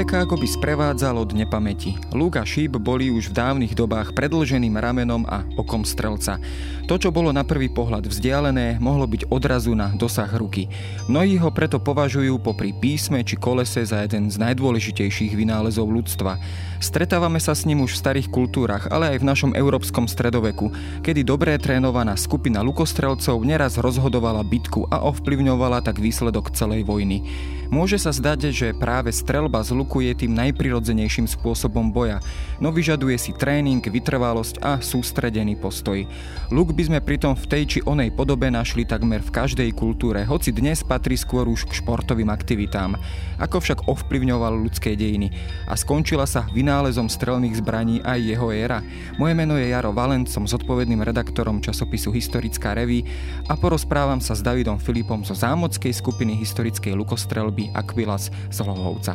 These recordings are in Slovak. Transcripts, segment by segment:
človeka akoby sprevádzal od nepamäti. Lúk a šíp boli už v dávnych dobách predĺženým ramenom a okom strelca. To, čo bolo na prvý pohľad vzdialené, mohlo byť odrazu na dosah ruky. Mnohí ho preto považujú popri písme či kolese za jeden z najdôležitejších vynálezov ľudstva. Stretávame sa s ním už v starých kultúrach, ale aj v našom európskom stredoveku, kedy dobre trénovaná skupina lukostrelcov neraz rozhodovala bitku a ovplyvňovala tak výsledok celej vojny. Môže sa zdať, že práve streľba z luku je tým najprirodzenejším spôsobom boja, no vyžaduje si tréning, vytrvalosť a sústredený postoj. Luk by sme pritom v tej či onej podobe našli takmer v každej kultúre, hoci dnes patrí skôr už k športovým aktivitám. Ako však ovplyvňoval ľudské dejiny a skončila sa vynálezom strelných zbraní aj jeho éra. Moje meno je Jaro Valen, som zodpovedným redaktorom časopisu Historická revia a porozprávam sa s Davidom Filipom zo Zámockej skupiny historickej lukostrelby Aquila z Hlohovca.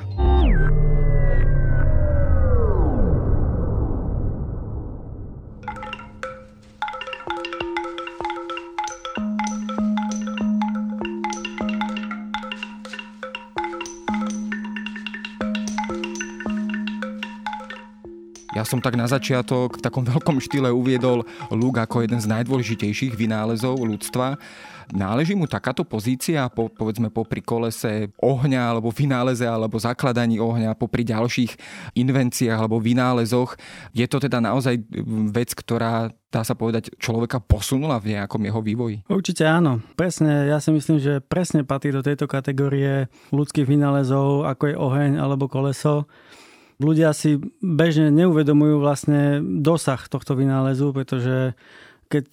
Ja som tak na začiatok v takom veľkom štýle uviedol luk ako jeden z najdôležitejších vynálezov ľudstva. Náleží mu takáto pozícia, povedzme popri kolese ohňa alebo vynáleze alebo zakladaní ohňa, popri ďalších invenciách alebo vynálezoch? Je to teda naozaj vec, ktorá, dá sa povedať, človeka posunula v nejakom jeho vývoji? Určite áno. Presne, ja si myslím, že presne patrí do tejto kategórie ľudských vynálezov, ako je oheň alebo koleso. Ľudia si bežne neuvedomujú vlastne dosah tohto vynálezu, pretože keď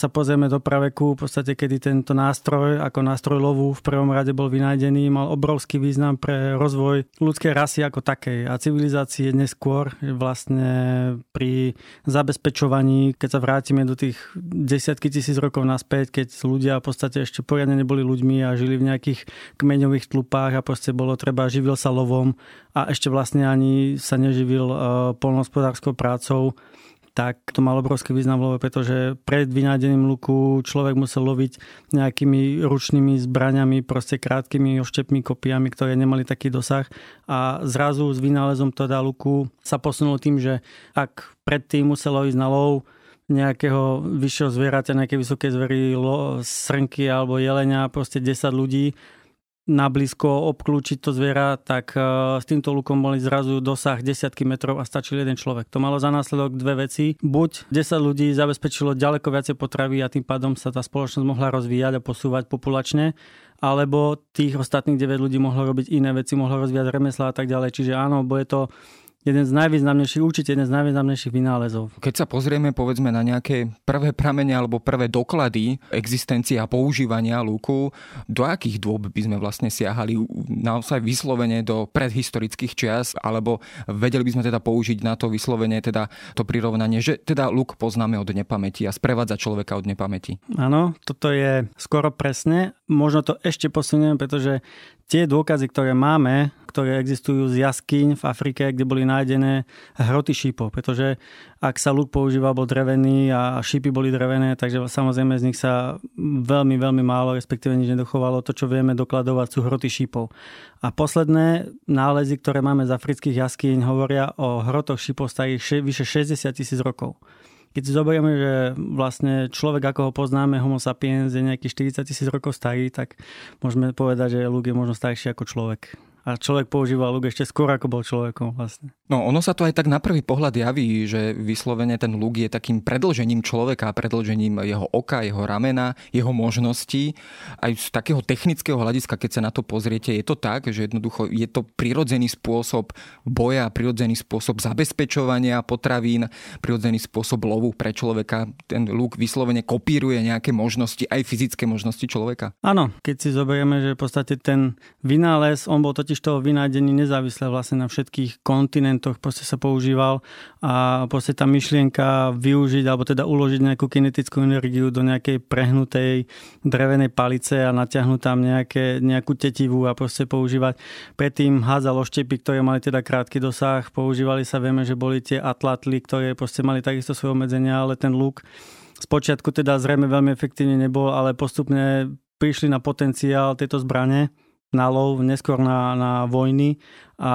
sa pozrieme do praveku, v podstate kedy tento nástroj, ako nástroj lovu v prvom rade bol vynájdený, mal obrovský význam pre rozvoj ľudskej rasy ako takej a civilizácie neskôr vlastne pri zabezpečovaní, keď sa vrátime do tých desiatky tisíc rokov naspäť, keď ľudia v podstate ešte poriadne neboli ľuďmi a žili v nejakých kmeňových tlupách a proste bolo treba, živil sa lovom a ešte vlastne ani sa neživil poľnohospodárskou prácou, tak to malo obrovský význam v love, pretože pred vynájdením luku človek musel loviť nejakými ručnými zbraňami, proste krátkými oštepmi, kopiami, ktoré nemali taký dosah. A zrazu s vynálezom teda luku sa posunulo tým, že ak predtým muselo ísť na lov nejakého vyššieho zvieraťa, nejaké vysoké zvery, srnky alebo jelenia, proste 10 ľudí, nablízko obklúčiť to zviera, tak s týmto lukom mali zrazu dosah desiatky metrov a stačil jeden človek. To malo za následok dve veci. Buď 10 ľudí zabezpečilo ďaleko viacej potravy a tým pádom sa tá spoločnosť mohla rozvíjať a posúvať populačne, alebo tých ostatných 9 ľudí mohlo robiť iné veci, mohlo rozvíjať remeslá a tak ďalej. Čiže áno, bo je to určite jeden z najvýznamnejších vynálezov. Keď sa pozrieme povedzme na nejaké prvé pramene alebo prvé doklady existencie a používania lúku, do akých dôb by sme vlastne siahali naozaj vyslovene do predhistorických čias, alebo vedeli by sme teda použiť na to vyslovene teda to prirovnanie, že teda lúk poznáme od nepamäti a sprevádza človeka od nepamäti. Áno, toto je skoro presne. Možno to ešte posuniem, pretože tie dôkazy, ktoré máme, ktoré existujú z jaskyň v Afrike, kde boli nájdené hroty šípov. Pretože ak sa luk používal, bol drevený a šípy boli drevené, takže samozrejme z nich sa veľmi, veľmi málo, respektíve nič nedochovalo. To, čo vieme dokladovať, sú hroty šípov. A posledné nálezy, ktoré máme z afrických jaskyň, hovoria o hrotoch šípov starých vyše 60 000 rokov. Keď si zoberieme, že vlastne človek, ako ho poznáme, Homo sapiens, je nejakých 40 000 rokov starý, tak môžeme povedať, že luk je možno starší ako človek. A človek používal luk ešte skôr, ako bol človekom vlastne. No ono sa to aj tak na prvý pohľad javí, že vyslovene ten luk je takým predĺžením človeka, predĺžením jeho oka, jeho ramena, jeho možností. Aj z takého technického hľadiska, keď sa na to pozriete, je to tak, že jednoducho je to prirodzený spôsob boja, prirodzený spôsob zabezpečovania potravín, prirodzený spôsob lovu pre človeka. Ten luk vyslovene kopíruje nejaké možnosti, aj fyzické možnosti človeka. Áno, keď si zoberieme, že v podstate ten vynález, on bol totiž toho vynájdený nezávisle vlastne na všetkých kontinentoch, proste sa používal a proste tá myšlienka využiť alebo teda uložiť nejakú kinetickú energiu do nejakej prehnutej drevenej palice a natiahnuť tam nejakú tetivu a proste používať. Predtým hádzalo štepy, ktoré mali teda krátky dosah, používali sa, vieme, že boli tie atlatly, ktoré proste mali takisto svoje obmedzenia, ale ten luk spočiatku teda zrejme veľmi efektívne nebol, ale postupne prišli na potenciál tejto zbrane, na lov, neskôr na vojny a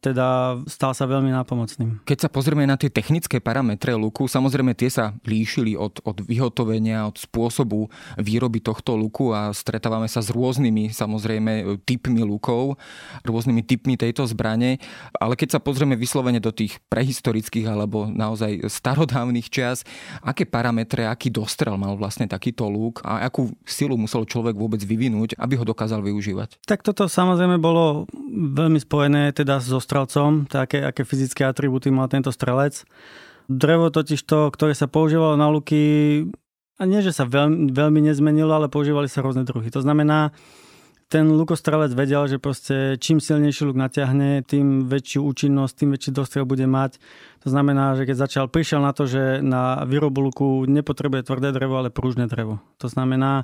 teda stal sa veľmi nápomocným. Keď sa pozrieme na tie technické parametre luku, samozrejme tie sa líšili od vyhotovenia, od spôsobu výroby tohto luku a stretávame sa s rôznymi, samozrejme, typmi lukov, rôznymi typmi tejto zbrane, ale keď sa pozrieme vyslovene do tých prehistorických alebo naozaj starodávnych čias, aké parametre, aký dostrel mal vlastne takýto luk a akú silu musel človek vôbec vyvinúť, aby ho dokázal využívať? Tak toto samozrejme bolo veľmi spojené teda so strelcom, aké fyzické atribúty mal tento strelec. Drevo totižto, ktoré sa používalo na luky, a nie, že sa veľmi nezmenilo, ale používali sa rôzne druhy. To znamená, ten lukostrelec vedel, že proste čím silnejší luk natiahne, tým väčšiu účinnosť, tým väčší dostrel bude mať. To znamená, že keď prišiel na to, že na výrobu luku nepotrebuje tvrdé drevo, ale pružné drevo. To znamená,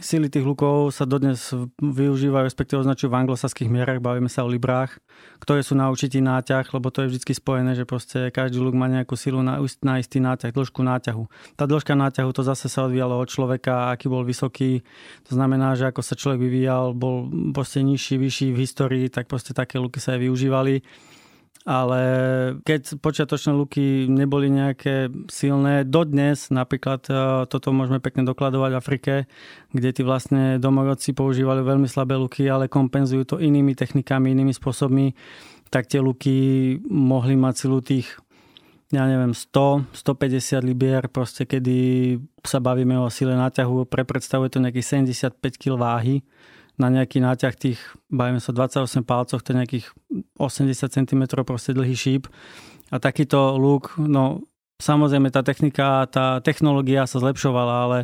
sily tých lukov sa dodnes využívajú, respektíve označujú v anglosaských mierach, bavíme sa o librách, ktoré sú na určitý náťah, lebo to je vždy spojené, že proste každý luk má nejakú silu na istý náťah, dĺžku náťahu. Tá dĺžka náťahu, to zase sa odvíjalo od človeka, aký bol vysoký, to znamená, že ako sa človek vyvíjal, bol proste nižší, vyšší v histórii, tak proste také luky sa aj využívali. Ale keď počiatočné luky neboli nejaké silné, dodnes napríklad toto môžeme pekne dokladovať v Afrike, kde tí vlastne domorodci používali veľmi slabé luky, ale kompenzujú to inými technikami, inými spôsobmi, tak tie luky mohli mať silu tých 100-150 libier, proste kedy sa bavíme o sile náťahu, predstavuje to nejakých 75 kg váhy. Na nejaký náťah tých, bavíme sa 28 palcoch, to je nejakých 80 cm proste dlhý šíp. A takýto luk, no samozrejme tá technika, tá technológia sa zlepšovala, ale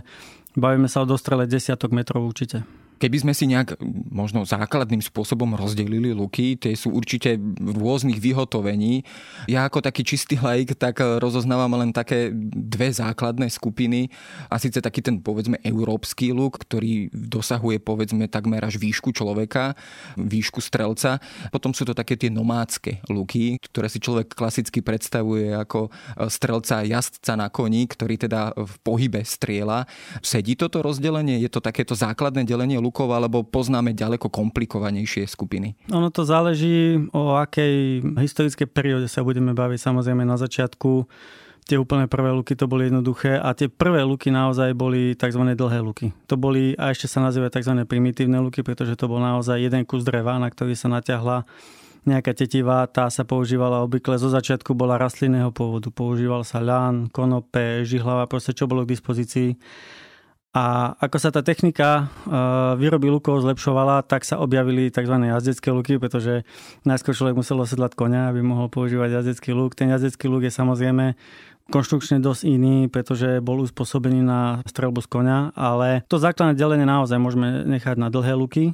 bavíme sa o dostrele desiatok metrov určite. Keby sme si nejak možno základným spôsobom rozdelili luky, tie sú určite v rôznych vyhotovení. Ja ako taký čistý laik, tak rozoznávam len také dve základné skupiny. A síce taký ten, povedzme, európsky luk, ktorý dosahuje, povedzme, takmer až výšku človeka, výšku strelca. Potom sú to také tie nomádske luky, ktoré si človek klasicky predstavuje ako strelca jazdca na koni, ktorý teda v pohybe strieľa. Sedí toto rozdelenie? Je to takéto základné delenie lukov, alebo poznáme ďaleko komplikovanejšie skupiny? Ono to záleží, o akej historickej perióde sa budeme baviť. Samozrejme na začiatku tie úplne prvé luky to boli jednoduché a tie prvé luky naozaj boli tzv. Dlhé luky. To boli, a ešte sa nazývajú tzv. Primitívne luky, pretože to bol naozaj jeden kus dreva, na ktorý sa natiahla nejaká tetiva, tá sa používala obvykle. Zo začiatku bola rastlinného pôvodu. Používal sa ľan, konope, žihlava, proste čo bolo k dispozícii. A ako sa tá technika výroby lukov zlepšovala, tak sa objavili tzv. Jazdecké luky, pretože najskôr človek musel osedlať konia, aby mohol používať jazdecký luk. Ten jazdecký luk je samozrejme konštrukčne dosť iný, pretože bol uspôsobený na streľbu z konia, ale to základné delenie naozaj môžeme nechať na dlhé luky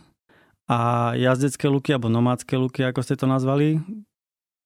a jazdecké luky, alebo nomádske luky, ako ste to nazvali.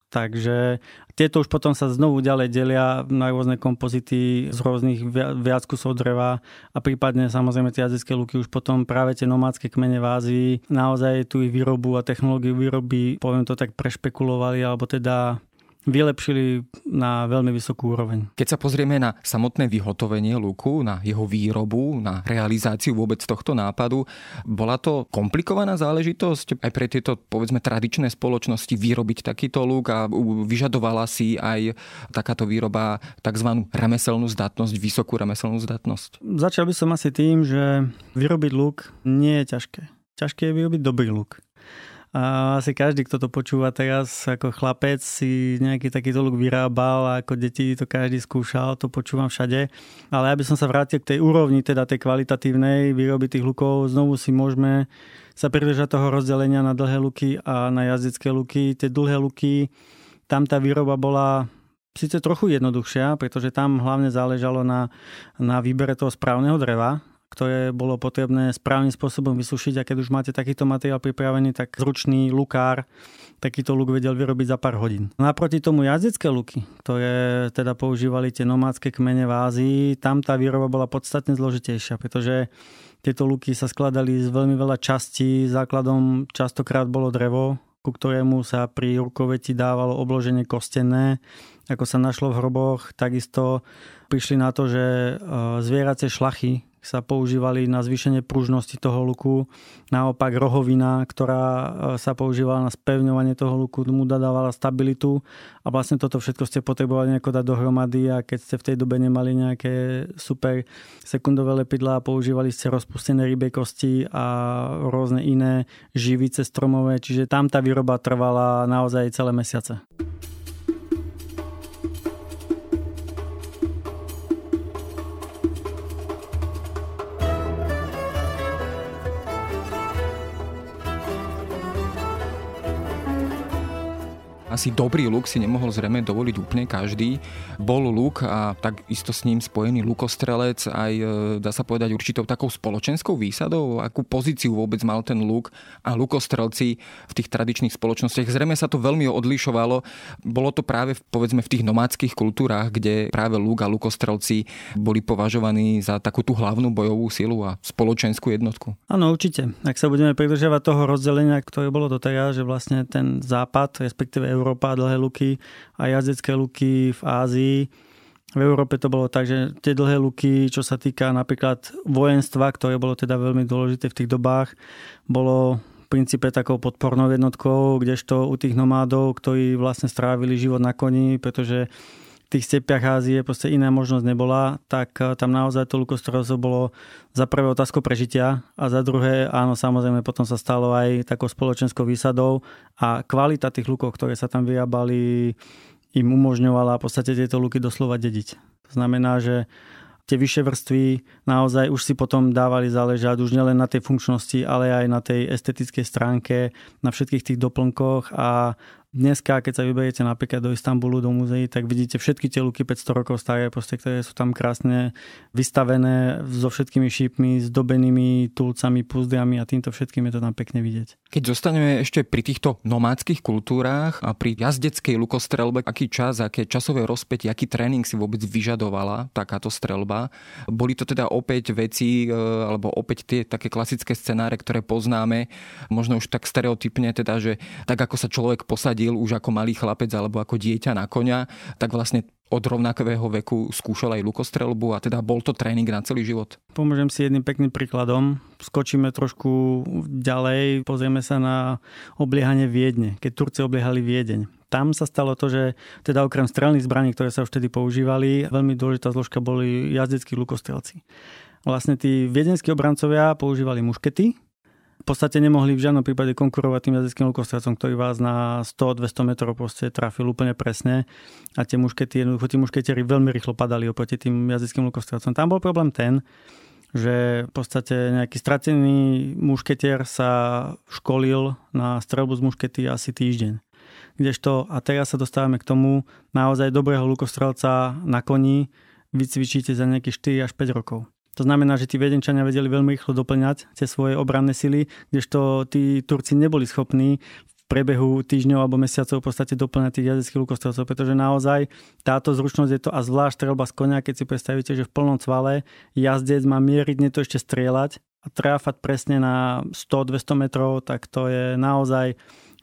Takže tieto už potom sa znovu ďalej delia na rôzne kompozity z rôznych viac kusov dreva a prípadne samozrejme tie jazdecké luky už potom práve tie nomádske kmene v Ázii naozaj tú ich výrobu a technológiu výroby, poviem to tak, prešpekulovali alebo teda vylepšili na veľmi vysokú úroveň. Keď sa pozrieme na samotné vyhotovenie luku, na jeho výrobu, na realizáciu vôbec tohto nápadu, bola to komplikovaná záležitosť aj pre tieto, povedzme, tradičné spoločnosti vyrobiť takýto luk a vyžadovala si aj takáto výroba tzv. Remeselnú zdatnosť, vysokú remeselnú zdatnosť? Začal by som asi tým, že vyrobiť luk nie je ťažké. Ťažké je vyrobiť dobrý luk. A asi každý, kto to počúva teraz, ako chlapec si nejaký takýto luk vyrábal a ako deti to každý skúšal, to počúvam všade. Ale aby som sa vrátil k tej úrovni, teda tej kvalitatívnej výroby tých lukov, znovu si môžeme sa pridržať toho rozdelenia na dlhé luky a na jazdecké luky. Tie dlhé luky, tam tá výroba bola síce trochu jednoduchšia, pretože tam hlavne záležalo na výbere toho správneho dreva, ktoré bolo potrebné správnym spôsobom vysúšiť, a keď už máte takýto materiál pripravený, tak zručný lukár takýto luk vedel vyrobiť za pár hodín. Naproti tomu jazdecké luky, ktoré teda používali tie nomádske kmene v Ázii, tam tá výroba bola podstatne zložitejšia, pretože tieto luky sa skladali z veľmi veľa častí, základom častokrát bolo drevo, ku ktorému sa pri rukoveti dávalo obloženie kostené, ako sa našlo v hroboch, takisto prišli na to, že zvieracie šlachy sa používali na zvýšenie pružnosti toho luku. Naopak rohovina, ktorá sa používala na spevňovanie toho luku, mu dodávala stabilitu a vlastne toto všetko ste potrebovali nejako dať dohromady a keď ste v tej dobe nemali nejaké super sekundové lepidlá a používali ste rozpustené rybie kosti a rôzne iné živice stromové, čiže tam tá výroba trvala naozaj celé mesiace. Asi dobrý luk si nemohol zrejme dovoliť úplne každý. Bol luk a takisto s ním spojený lukostrelec aj, dá sa povedať, určitou takou spoločenskou výsadou, akú pozíciu vôbec mal ten luk a lukostrelci v tých tradičných spoločnostiach. Zrejme sa to veľmi odlišovalo. Bolo to práve, povedzme, v tých nomádskych kultúrách, kde práve luk a lukostrelci boli považovaní za takú tú hlavnú bojovú silu a spoločenskú jednotku. Áno, určite. Ak sa budeme pridržiavať toho rozdelenia, ktoré bolo doteraz, že vlastne ten západ, respektíve Európa, dlhé luky a jazdecké luky v Ázii. V Európe to bolo tak, že tie dlhé luky, čo sa týka napríklad vojenstva, ktoré bolo teda veľmi dôležité v tých dobách, bolo v princípe takou podpornou jednotkou, kdežto u tých nomádov, ktorí vlastne strávili život na koni, pretože v tých stepiach Ázie proste iná možnosť nebola, tak tam naozaj to lukostrelstvo bolo za prvé otázkou prežitia a za druhé, áno, samozrejme potom sa stalo aj takou spoločenskou výsadou a kvalita tých lukov, ktoré sa tam vyrábali, im umožňovala v podstate tieto luky doslova dediť. To znamená, že tie vyššie vrstvy naozaj už si potom dávali záležať už nielen na tej funkčnosti, ale aj na tej estetickej stránke, na všetkých tých doplnkoch a dneska, keď sa vyberiete napríklad do Istanbulu, do múzeí, tak vidíte všetky tie luky 500 rokov staré, ktoré sú tam krásne vystavené so všetkými šípmi, zdobenými tulcami, púzdriami a týmto všetkým je to tam pekne vidieť. Keď zostaneme ešte pri týchto nomádskych kultúrách a pri jazdeckej lukostrelbe, aký čas, aké časové rozpätie, aký tréning si vôbec vyžadovala takáto strelba? Boli to teda opäť veci, alebo opäť tie také klasické scenáre, ktoré poznáme, možno už tak stereotypne, teda, že tak ako sa človek posadí už ako malý chlapec alebo ako dieťa na koňa, tak vlastne od rovnakého veku skúšal aj lukostrelbu a teda bol to tréning na celý život. Pomôžem si jedným pekným príkladom. Skočíme trošku ďalej, pozrieme sa na obliehanie Viedne, keď Turci obliehali Viedeň. Tam sa stalo to, že teda okrem strelných zbraní, ktoré sa už vtedy používali, veľmi dôležitá zložka boli jazdeckí lukostrelci. Vlastne tí viedenskí obrancovia používali muškety, v podstate nemohli v žiadnom prípade konkurovať tým jazdeckým lukostrelcom, ktorý vás na 100-200 metrov proste trafil úplne presne a tie muškety, jednoducho tí mušketieri veľmi rýchlo padali oproti tým jazdeckým lukostrelcom. Tam bol problém ten, že v podstate nejaký stratený mušketier sa školil na streľbu z muškety asi týždeň. Kdežto, a teraz sa dostávame k tomu, naozaj dobrého lukostrelca na koni vycvičíte za nejakých 4 až 5 rokov. To znamená, že tí Viedenčania vedeli veľmi rýchlo doplňať tie svoje obranné sily, kdežto tí Turci neboli schopní v priebehu týždňov alebo mesiacov v podstate doplňať tých jazdeckých lukostrelcov, pretože naozaj táto zručnosť je to a zvlášť strelba z konia, keď si predstavíte, že v plnom cvale jazdec má mierne to ešte strieľať a tráfať presne na 100-200 metrov, tak to je naozaj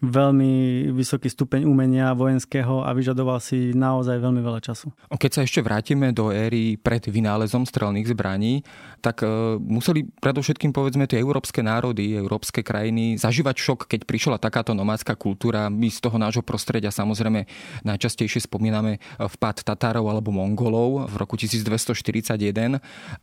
veľmi vysoký stupeň umenia vojenského a vyžadoval si naozaj veľmi veľa času. Keď sa ešte vrátime do éry pred vynálezom strelných zbraní, tak museli predovšetkým, povedzme, tie európske národy, európske krajiny zažívať šok, keď prišla takáto nomádska kultúra. My z toho nášho prostredia samozrejme najčastejšie spomíname vpád Tatárov alebo Mongolov v roku 1241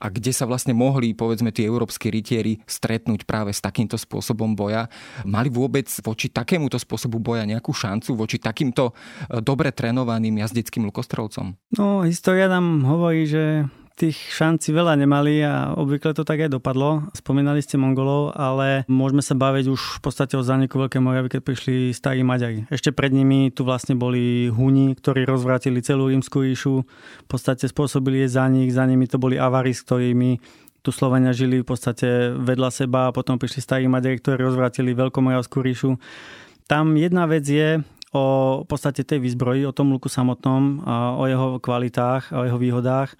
a kde sa vlastne mohli, povedzme, tie európski rytieri stretnúť práve s takýmto spôsobom boja. Mali vôbec voči takému to spôsobu boja nejakú šancu voči takýmto dobre trénovaným jazdeckým lukostrelcom? No, história nám hovorí, že tých šanci veľa nemali a obvykle to tak aj dopadlo. Spomínali ste Mongolov, ale môžeme sa baviť už v podstate o zániku Veľkej Moravy, keď prišli starí Maďari. Ešte pred nimi tu vlastne boli Huni, ktorí rozvrátili celú rímsku ríšu, v podstate spôsobili jej zánik, za nimi to boli Avári, s ktorými tu Slovania žili v podstate vedľa seba a potom prišli starí Maďari, ktorí rozvrátili Veľkomoravskú ríšu. Tam jedna vec je o v podstate tej výzbroji, o tom luku samotnom, o jeho kvalitách, o jeho výhodách,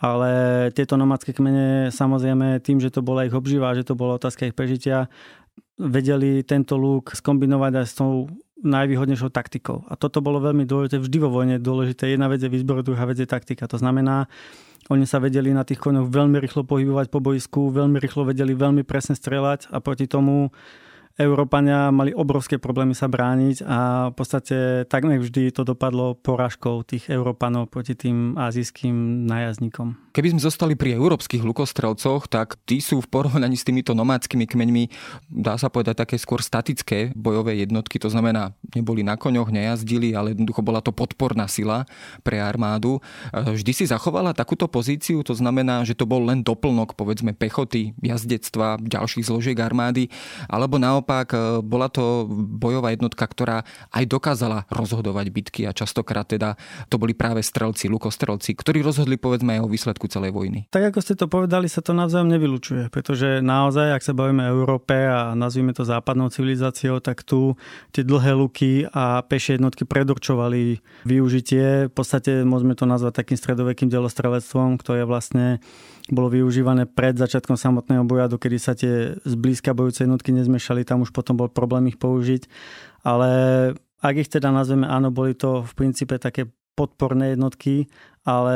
ale tieto nomadské kmene samozrejme tým, že to bola ich obživa, že to bola otázka ich prežitia, vedeli tento luk skombinovať aj s tou najvýhodnejšou taktikou. A toto bolo veľmi dôležité vždy vo vojne. Dôležité jedna vec je výzbroj, druhá vec je taktika. To znamená, Oni sa vedeli na tých koňoch veľmi rýchlo pohybovať po boisku, veľmi rýchlo vedeli veľmi presne strieľať a proti tomu Európania mali obrovské problémy sa brániť a v podstate takmer vždy to dopadlo porážkou tých Európanov proti tým azijským nájazdníkom. Keby sme zostali pri európskych lukostrelcoch, tak tí sú v porovnaní s týmito nomádskými kmeňmi, dá sa povedať, také skôr statické bojové jednotky. To znamená, neboli na koňoch, nejazdili, ale jednoducho bola to podporná sila pre armádu. Vždy si zachovala takúto pozíciu, to znamená, že to bol len doplnok, povedzme, pechoty, jazdectva, ďalších zložiek armády, alebo naopak, bola to bojová jednotka, ktorá aj dokázala rozhodovať bitky a častokrát teda to boli práve strelci, lukostrelci, ktorí rozhodli povedzme aj o výsledku celej vojny. Tak ako ste to povedali, sa to navzájom nevylučuje, pretože naozaj, ak sa bavíme o Európe a nazvime to západnou civilizáciou, tak tu tie dlhé luky a pešie jednotky predurčovali využitie. V podstate môžeme to nazvať takým stredovekým delostrelectvom, ktoré vlastne bolo využívané pred začiatkom samotného boja, dokedy sa tie zblízka bojúce jednotky nezmešali, tam už potom bol problém ich použiť. Ale ak ich teda nazveme, áno, boli to v princípe také podporné jednotky, ale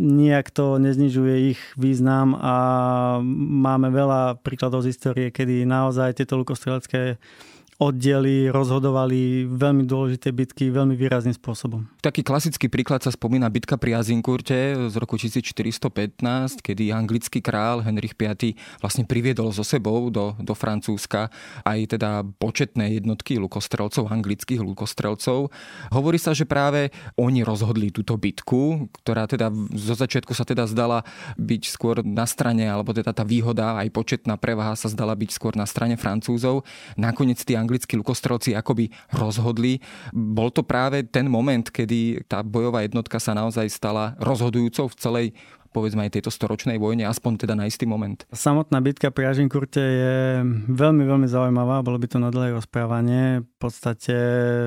nijak to neznižuje ich význam a máme veľa príkladov z histórie, kedy naozaj tieto lukostrelecké oddiely rozhodovali veľmi dôležité bitky veľmi výrazným spôsobom. Taký klasický príklad sa spomína bitka pri Azincourte z roku 1415, kedy anglický král Henrich V vlastne priviedol so sebou do Francúzska aj teda početné jednotky lukostrelcov, anglických lukostrelcov. Hovorí sa, že práve oni rozhodli túto bitku, ktorá teda zo začiatku sa teda zdala byť skôr na strane, alebo teda tá výhoda, aj početná prevaha sa zdala byť skôr na strane Francúzov. Nakoniec tí anglickí lukostrelci akoby rozhodli. Bol to práve ten moment, kedy tá bojová jednotka sa naozaj stala rozhodujúcou v celej, povedzme, aj tejto storočnej vojne, aspoň teda na istý moment. Samotná bitka pri Azincourte je veľmi, veľmi zaujímavá. Bolo by to na dlhé rozprávanie. V podstate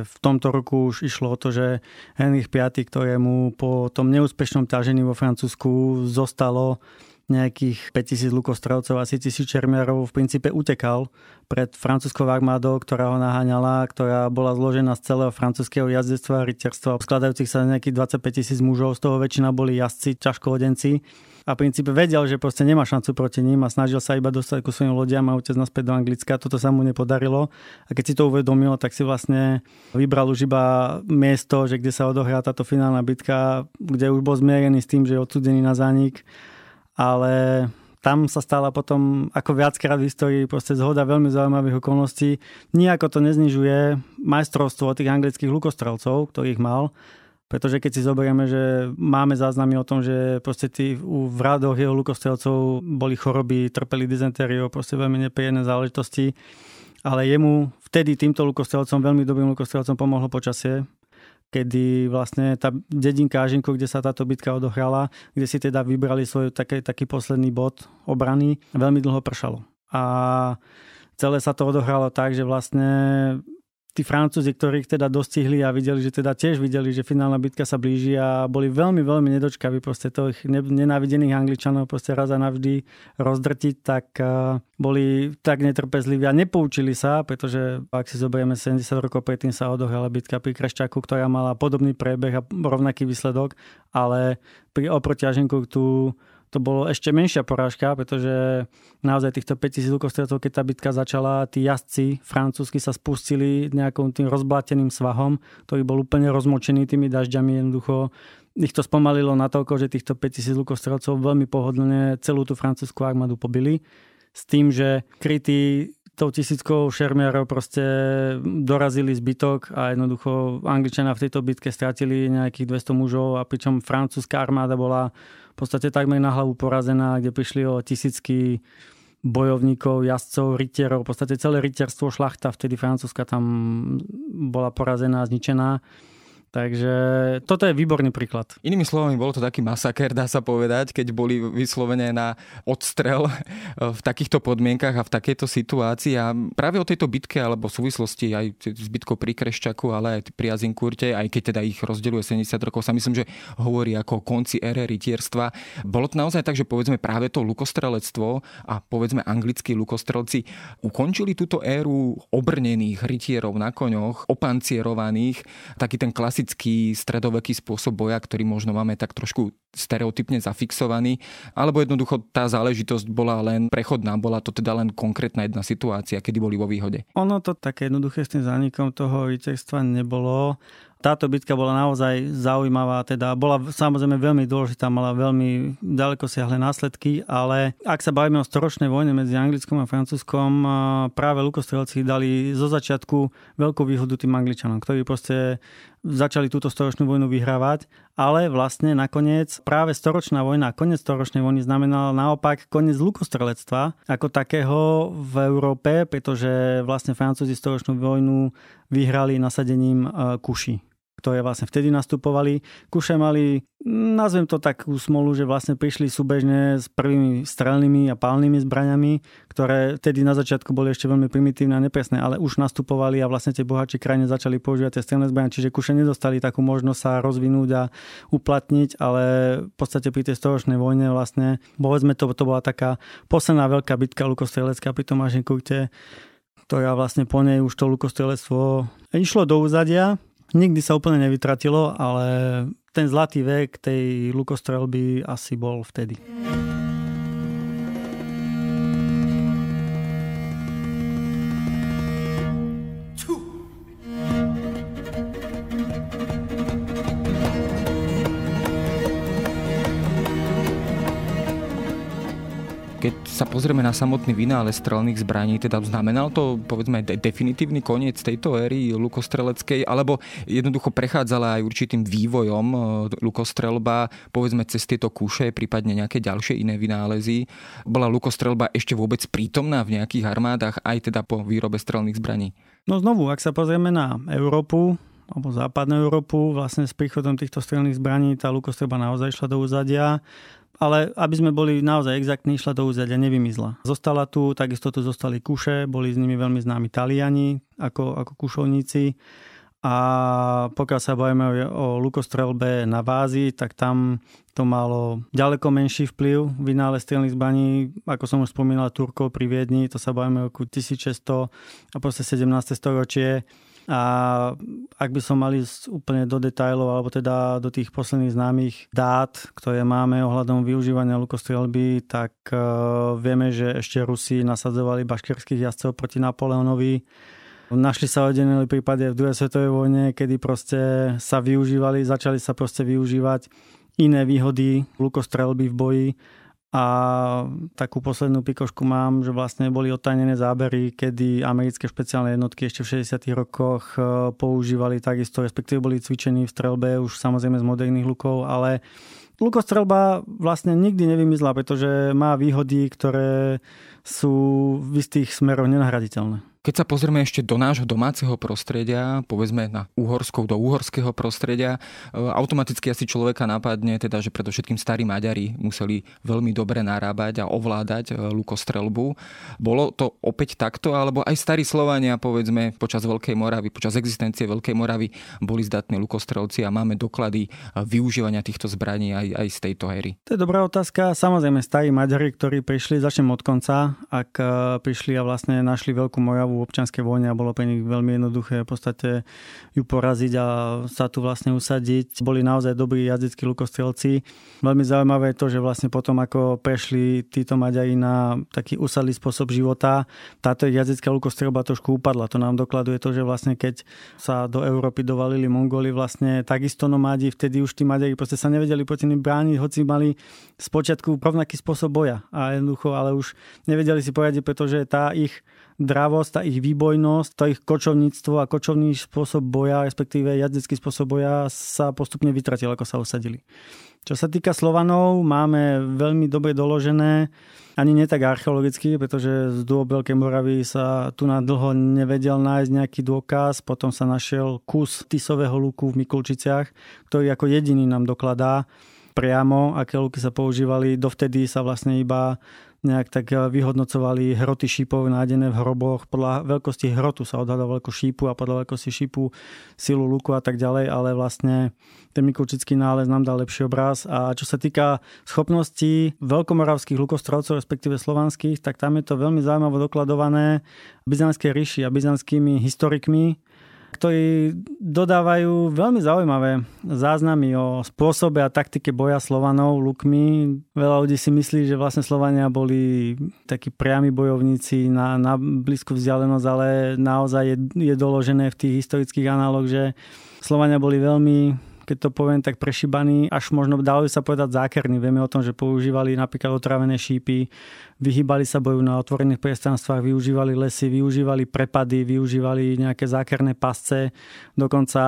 v tomto roku už išlo o to, že Henrich V, ktorému po tom neúspešnom ťažení vo Francúzsku zostalo nejakých 5000 lukostrelcov, asi 1000 čermiarov, v princípe utekal pred francúzskou armádou, ktorá ho naháňala, ktorá bola zložená z celého francúzskeho jazdectva a rytierstva, skladajúcich sa nejakých 25 000 mužov, z toho väčšina boli jazdci, ťažkohodenci. A v princípe vedel, že proste nemá šancu proti ním a snažil sa iba dostať ku svojim lodiam a utiec naspäť do Anglicka. Toto sa mu nepodarilo. A keď si to uvedomil, tak si vlastne vybral už iba miesto, že kde sa odohrá táto finálna bitka, kde už bol zmierený s tým, že je odsúdený na zánik. Ale tam sa stala potom, ako viackrát v histórii, proste zhoda veľmi zaujímavých okolností. Nijako to neznižuje majstrovstvo tých anglických lukostrelcov, ktorých mal, pretože keď si zoberieme, že máme záznamy o tom, že proste tí v radoch jeho lukostrelcov boli choroby, trpeli dizentériou, proste veľmi nepríjemné záležitosti, ale jemu vtedy týmto lukostrelcom, veľmi dobrým lukostrelcom pomohlo počasie, kedy vlastne tá dedinka Azincourt, kde sa táto bitka odohrala, kde si teda vybrali svoj taký posledný bod obrany, veľmi dlho pršalo. A celé sa to odohralo tak, že vlastne tí Francúzi, ktorých teda dostihli a videli, že teda tiež videli, že finálna bitka sa blíži a boli veľmi, veľmi nedočkaví proste tých nenávidených Angličanov proste raz a navždy rozdrtiť, tak boli tak netrpezliví a nepoučili sa, pretože ak si zoberieme 70 rokov predtým sa odohrala bitka pri Kreščáku, ktorá mala podobný priebeh a rovnaký výsledok, ale pri oproti Azincourtu to bolo ešte menšia porážka, pretože naozaj týchto 5000 lukostrelcov, keď tá bitka začala, tí jazdci francúzsky sa spustili nejakým tým rozbláteným svahom, ktorý bol úplne rozmočený tými dažďami. Jednoducho ich to spomalilo natoľko, že týchto 5000 lukostrelcov veľmi pohodlne celú tú francúzsku armádu pobili. S tým, že krytí tou 1000 šermiarov proste dorazili zbytok a jednoducho Angličania v tejto bitke stratili nejakých 200 mužov a pričom francúzska armáda bola v podstate takmer na hlavu porazená, kde prišli o tisícky bojovníkov, jazdcov, rytierov. V podstate celé rytierstvo, šlachta vtedy francúzska tam bola porazená, zničená. Takže toto je výborný príklad. Inými slovami, bol to taký masakér, dá sa povedať, keď boli vyslovene na odstrel v takýchto podmienkach a v takejto situácii. A práve o tejto bitke, alebo v súvislosti aj s bitkou pri Kreščaku, ale aj pri Azincourte, aj keď teda ich rozdeľuje 70 rokov, sa myslím, že hovorí ako o konci éry rytierstva. Bolo to naozaj tak, že povedzme práve to lukostrelectvo a povedzme anglickí lukostrelci ukončili túto éru obrnených rytierov na koňoch, opancierovaných, taký ten klasický typický stredoveký spôsob boja, ktorý možno máme tak trošku stereotypne zafixovaný, alebo jednoducho tá záležitosť bola len prechodná, bola to teda len konkrétna jedna situácia, kedy boli vo výhode. Ono to také jednoduché s tým zánikom toho víťazstva nebolo. Táto bitka bola naozaj zaujímavá, teda bola samozrejme veľmi dôležitá, mala veľmi ďalekosiahle následky, ale ak sa bavíme o storočnej vojne medzi Anglickom a Francúzskom, práve lukostrelci dali zo začiatku veľkú výhodu tým Angličanom, ktorí proste začali túto storočnú vojnu vyhrávať, ale vlastne nakoniec práve storočná vojna, koniec storočnej vojny znamenala naopak koniec lukostrelectva ako takého v Európe, pretože vlastne Francúzi storočnú vojnu vyhrali nasadením kuší, ktoré vlastne vtedy nastupovali. Kuše mali, nazvem to takú smolu, že vlastne prišli súbežne s prvými strelnými a palnými zbraňami, ktoré vtedy na začiatku boli ešte veľmi primitívne a nepresné, ale už nastupovali a vlastne tie bohatšie krajine začali používať tie strelné zbraň, čiže Kuše nedostali takú možnosť sa rozvinúť a uplatniť, ale v podstate pri tej storočnej vojne vlastne, povedzme, to bola taká posledná veľká bitka lukostrelecká pri Tomášinkurte, ktorá vlastne po nej už to lukostrelectvo išlo do úzadia. Nikdy sa úplne nevytratilo, ale ten zlatý vek tej lukostrelby asi bol vtedy. Keď sa pozrieme na samotný vynález strelných zbraní, teda znamenal to, povedzme, definitívny koniec tejto éry lukostreleckej, alebo jednoducho prechádzala aj určitým vývojom lukostrelba, povedzme, cez tieto kuše, prípadne nejaké ďalšie iné vynálezy. Bola lukostrelba ešte vôbec prítomná v nejakých armádach, aj teda po výrobe strelných zbraní? No znovu, ak sa pozrieme na Európu, alebo západnú Európu, vlastne s príchodom týchto strelných zbraní tá lukostrelba naozaj išla do úzadia. Ale aby sme boli naozaj exaktní, išla do úzadia, nevymizla. Zostala tu, takisto tu zostali kuše, boli s nimi veľmi známi Taliani ako kušovníci. A pokiaľ sa bavíme o lukostrelbe na vázi, tak tam to malo ďaleko menší vplyv. Vynález strelných zbraní, ako som už spomínal, Turkov pri Viedni, to sa bavíme roku 1600 a proste 17. storočie. A ak by som mal ísť úplne do detailov, alebo teda do tých posledných známych dát, ktoré máme ohľadom využívania lukostrelby, tak vieme, že ešte Rusi nasadzovali baškirských jazdcov proti Napoleónovi. Našli sa ojedinelé prípady v druhej svetovej vojne, kedy proste sa využívali, začali sa proste využívať iné výhody lukostrelby v boji. A takú poslednú pikošku mám, že vlastne boli odtajnené zábery, kedy americké špeciálne jednotky ešte v 60. rokoch používali takisto, respektíve boli cvičení v strelbe už samozrejme z moderných lukov, ale lukostrelba vlastne nikdy nevymizla, pretože má výhody, ktoré sú v istých smeroch nenahraditeľné. Keď sa pozrieme ešte do nášho domáceho prostredia, povedzme do uhorského prostredia, automaticky asi človeka napadne, teda, že predovšetkým starí Maďari museli veľmi dobre narábať a ovládať lukostrelbu. Bolo to opäť takto, alebo aj starí Slovania, povedzme, počas Veľkej Moravy, počas existencie Veľkej Moravy boli zdatní lukostrelci a máme doklady využívania týchto zbraní aj z tejto éry? To je dobrá otázka. Samozrejme, starí Maďari, ktorí prišli, začnem od konca, ak prišli a vlastne našli Veľkú Moravu v občianskej vojne a bolo pre nich veľmi jednoduché v podstate ju poraziť a sa tu vlastne usadiť. Boli naozaj dobrí jazdeckí lukostrelci. Veľmi zaujímavé je to, že vlastne potom ako prešli títo Maďari na taký usadlý spôsob života, táto jazdecká lukostrelba trošku upadla. To nám dokladuje to, že vlastne keď sa do Európy dovalili Mongoli, vlastne takisto nomádi, vtedy už tí Maďari proste sa nevedeli proti nim brániť, hoci mali spočiatku rovnaký spôsob boja a jednoducho, ale už nevedeli si poradiť, pretože tá ich dravosť, tá ich výbojnosť, to ich kočovníctvo a kočovný spôsob boja, respektíve jazdecký spôsob boja sa postupne vytratil, ako sa usadili. Čo sa týka Slovanov, máme veľmi dobre doložené, ani nie tak archeologicky, pretože z dôb Veľkej Moravy sa tu na dlho nevedel nájsť nejaký dôkaz, potom sa našiel kus Tisového luku v Mikulčiciach, ktorý ako jediný nám dokladá priamo, aké luky sa používali. Dovtedy sa vlastne iba nejak tak vyhodnocovali hroty šípov nájdené v hroboch. Podľa veľkosti hrotu sa odhadovalo veľkosť šípu a podľa veľkosti šípu silu luku a tak ďalej, ale vlastne ten mikulčický nález nám dal lepší obraz. A čo sa týka schopností veľkomoravských lukostrelcov, respektíve slovanských, tak tam je to veľmi zaujímavo dokladované byzantskej ríši a byzantskými historikmi. ktorí dodávajú veľmi zaujímavé záznamy o spôsobe a taktike boja Slovanov lukmi. Veľa ľudí si myslí, že vlastne Slovania boli takí priami bojovníci na blízku vzdialenosť, ale naozaj je doložené v tých historických análoch, že Slovania boli veľmi, keď to poviem, tak prešíbaní, až možno dalo sa povedať zákerní. Vieme o tom, že používali napríklad otrávené šípy, vyhýbali sa boju na otvorených priestranstvách, využívali lesy, využívali prepady, využívali nejaké zákerné pasce, dokonca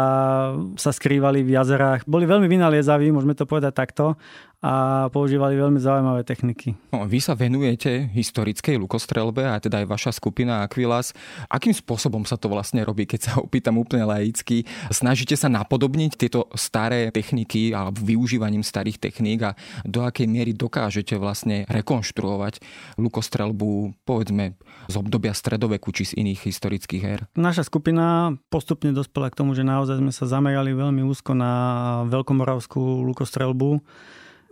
sa skrývali v jazerách. Boli veľmi vynaliezaví, môžeme to povedať takto, a používali veľmi zaujímavé techniky. Vy sa venujete historickej lukostrelbe a teda aj vaša skupina Aquilas. Akým spôsobom sa to vlastne robí, keď sa opýtam úplne laicky? Snažíte sa napodobniť tieto staré techniky alebo využívaním starých techník a do akej miery dokážete vlastne rekonštruovať lukostrelbu, povedzme, z obdobia stredoveku či z iných historických ér? Naša skupina postupne dospela k tomu, že naozaj sme sa zamerali veľmi úzko na veľkomoravskú lukostrelbu.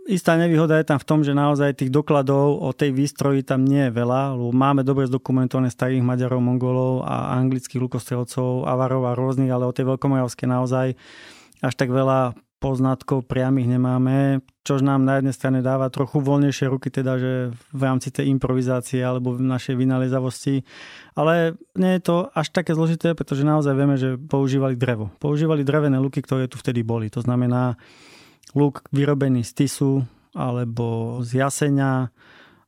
Istá nevýhoda je tam v tom, že naozaj tých dokladov o tej výstroji tam nie je veľa. Máme dobre zdokumentované starých Maďarov, Mongolov a anglických lukostrelcov, Avarov a rôznych, ale o tej veľkomoravskej naozaj až tak veľa poznatkov priamých nemáme, čo nám na jednej strane dáva trochu voľnejšie ruky, teda že v rámci tej improvizácie alebo v našej vynaliezavosti. Ale nie je to až také zložité, pretože naozaj vieme, že používali drevo. Používali drevené luky, ktoré tu vtedy boli. To znamená luk vyrobený z tisu, alebo z jasenia,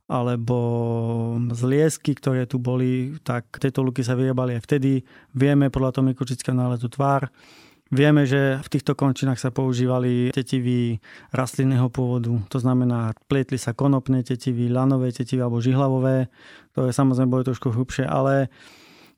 alebo z liesky, ktoré tu boli, tak tieto luky sa vyrábali aj vtedy. Vieme podľa toho mikulčického nálezu tvár. Vieme, že v týchto končinách sa používali tetivy rastlinného pôvodu. To znamená, plietli sa konopné tetivy, lanové tetivy alebo žihlavové. To je samozrejme bolo trošku hrubšie, ale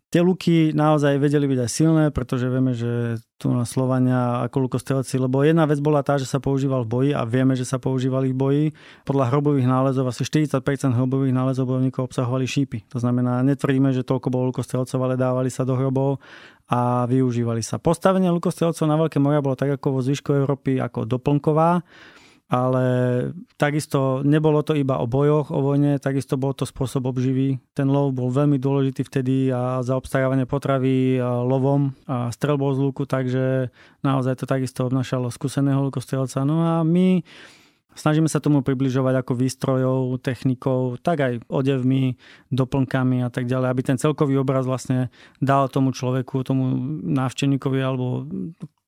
tie luky naozaj vedeli byť aj silné, pretože vieme, že tu na Slovania ako lukostrelci, lebo jedna vec bola tá, že sa používal v boji a vieme, že sa používali v boji. Podľa hrobových nálezov asi 40% hrobových nálezov bojovníkov obsahovali šípy. To znamená, netvrdíme, že toľko bolo lukostrelcov, ale dávali sa do hrobov a využívali sa. Postavenie lukostrelcov na Veľké moria bolo tak ako vo zvyšku Európy ako doplnková, ale takisto nebolo to iba o bojoch, o vojne, takisto bol to spôsob obživy. Ten lov bol veľmi dôležitý vtedy a za obstarávanie potravy a lovom a streľbou z luku, takže naozaj to takisto obnášalo skúseného lukostrelca. No a my snažíme sa tomu približovať ako výstrojou, technikou, tak aj odevmi, doplnkami a tak ďalej, aby ten celkový obraz vlastne dal tomu človeku, tomu návštevníkovi alebo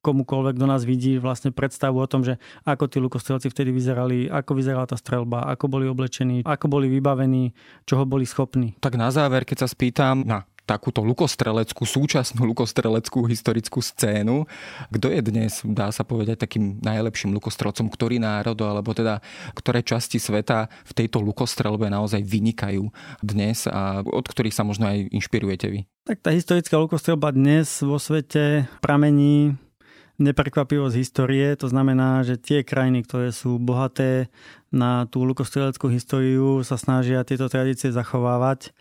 komukoľvek, kto nás vidí, vlastne predstavu o tom, že ako tí lukostrelci vtedy vyzerali, ako vyzerala tá streľba, ako boli oblečení, ako boli vybavení, čoho boli schopní. Tak na záver, keď sa spýtam na takúto lukostreleckú, súčasnú lukostreleckú historickú scénu, kto je dnes, dá sa povedať, takým najlepším lukostrelcom, ktorý národ, alebo teda ktoré časti sveta v tejto lukostrelbe naozaj vynikajú dnes a od ktorých sa možno aj inšpirujete vy? Tak tá historická lukostrelba dnes vo svete pramení neprekvapivosť histórie, to znamená, že tie krajiny, ktoré sú bohaté na tú lukostreleckú históriu, sa snažia tieto tradície zachovávať.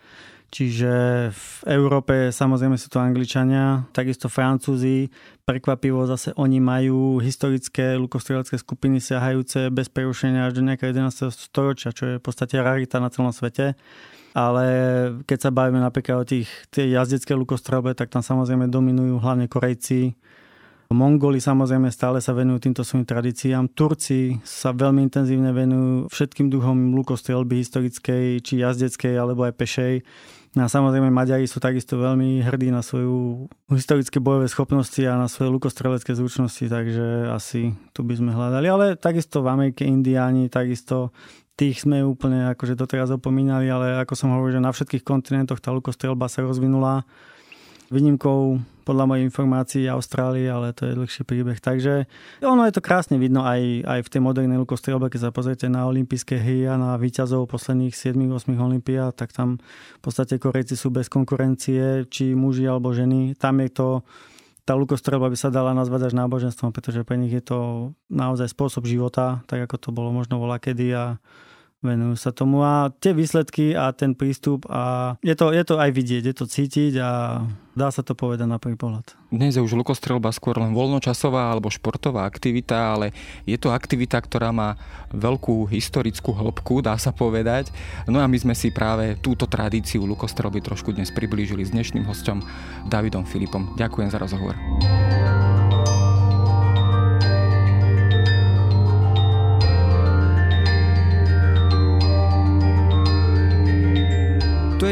Čiže v Európe samozrejme sú to Angličania, takisto Francúzi. Prekvapivo zase oni majú historické lukostrelecké skupiny siahajúce bez prerušenia až do nejakého 11. storočia, čo je v podstate rarita na celom svete. Ale keď sa bavíme napríklad o tej jazdecké lukostrelbe, tak tam samozrejme dominujú hlavne Korejci, Mongoli samozrejme stále sa venujú týmto svojim tradíciám. Turci sa veľmi intenzívne venujú všetkým druhom lukostrelby historickej, či jazdeckej, alebo aj pešej. A samozrejme Maďari sú takisto veľmi hrdí na svoju historické bojové schopnosti a na svoje lukostrelecké zručnosti, takže asi tu by sme hľadali. Ale takisto v Amerike Indiáni, takisto tých sme úplne akože doteraz opomínali, ale ako som hovoril, že na všetkých kontinentoch tá lukostrelba sa rozvinula. Výnimkou podľa mojej informácií Austrálie, ale to je dlhší príbeh. Takže ono je to krásne vidno aj v tej modernej lukostrelbe, keď sa pozriete na olympijské hry a na víťazov posledných 7-8 olympiád, tak tam v podstate Korejci sú bez konkurencie, či muži alebo ženy. Tam je to, tá lukostrelba by sa dala nazvať až náboženstvom, pretože pre nich je to naozaj spôsob života, tak ako to bolo možno voľakedy a venujú sa tomu a tie výsledky a ten prístup a je to aj vidieť, je to cítiť a dá sa to povedať na prvý pohľad. Dnes je už lukostrelba skôr len voľnočasová alebo športová aktivita, ale je to aktivita, ktorá má veľkú historickú hĺbku, dá sa povedať. No a my sme si práve túto tradíciu lukostrelby trošku dnes priblížili s dnešným hosťom Davidom Filipom. Ďakujem za rozhovor. To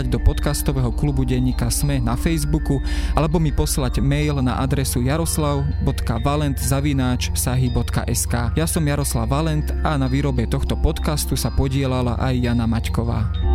do podcastového klubu denníka SME na Facebooku alebo mi poslať mail na adresu jaroslav.valent@sahy.sk. Ja som Jaroslav Valent a na výrobe tohto podcastu sa podieľala aj Jana Maťková.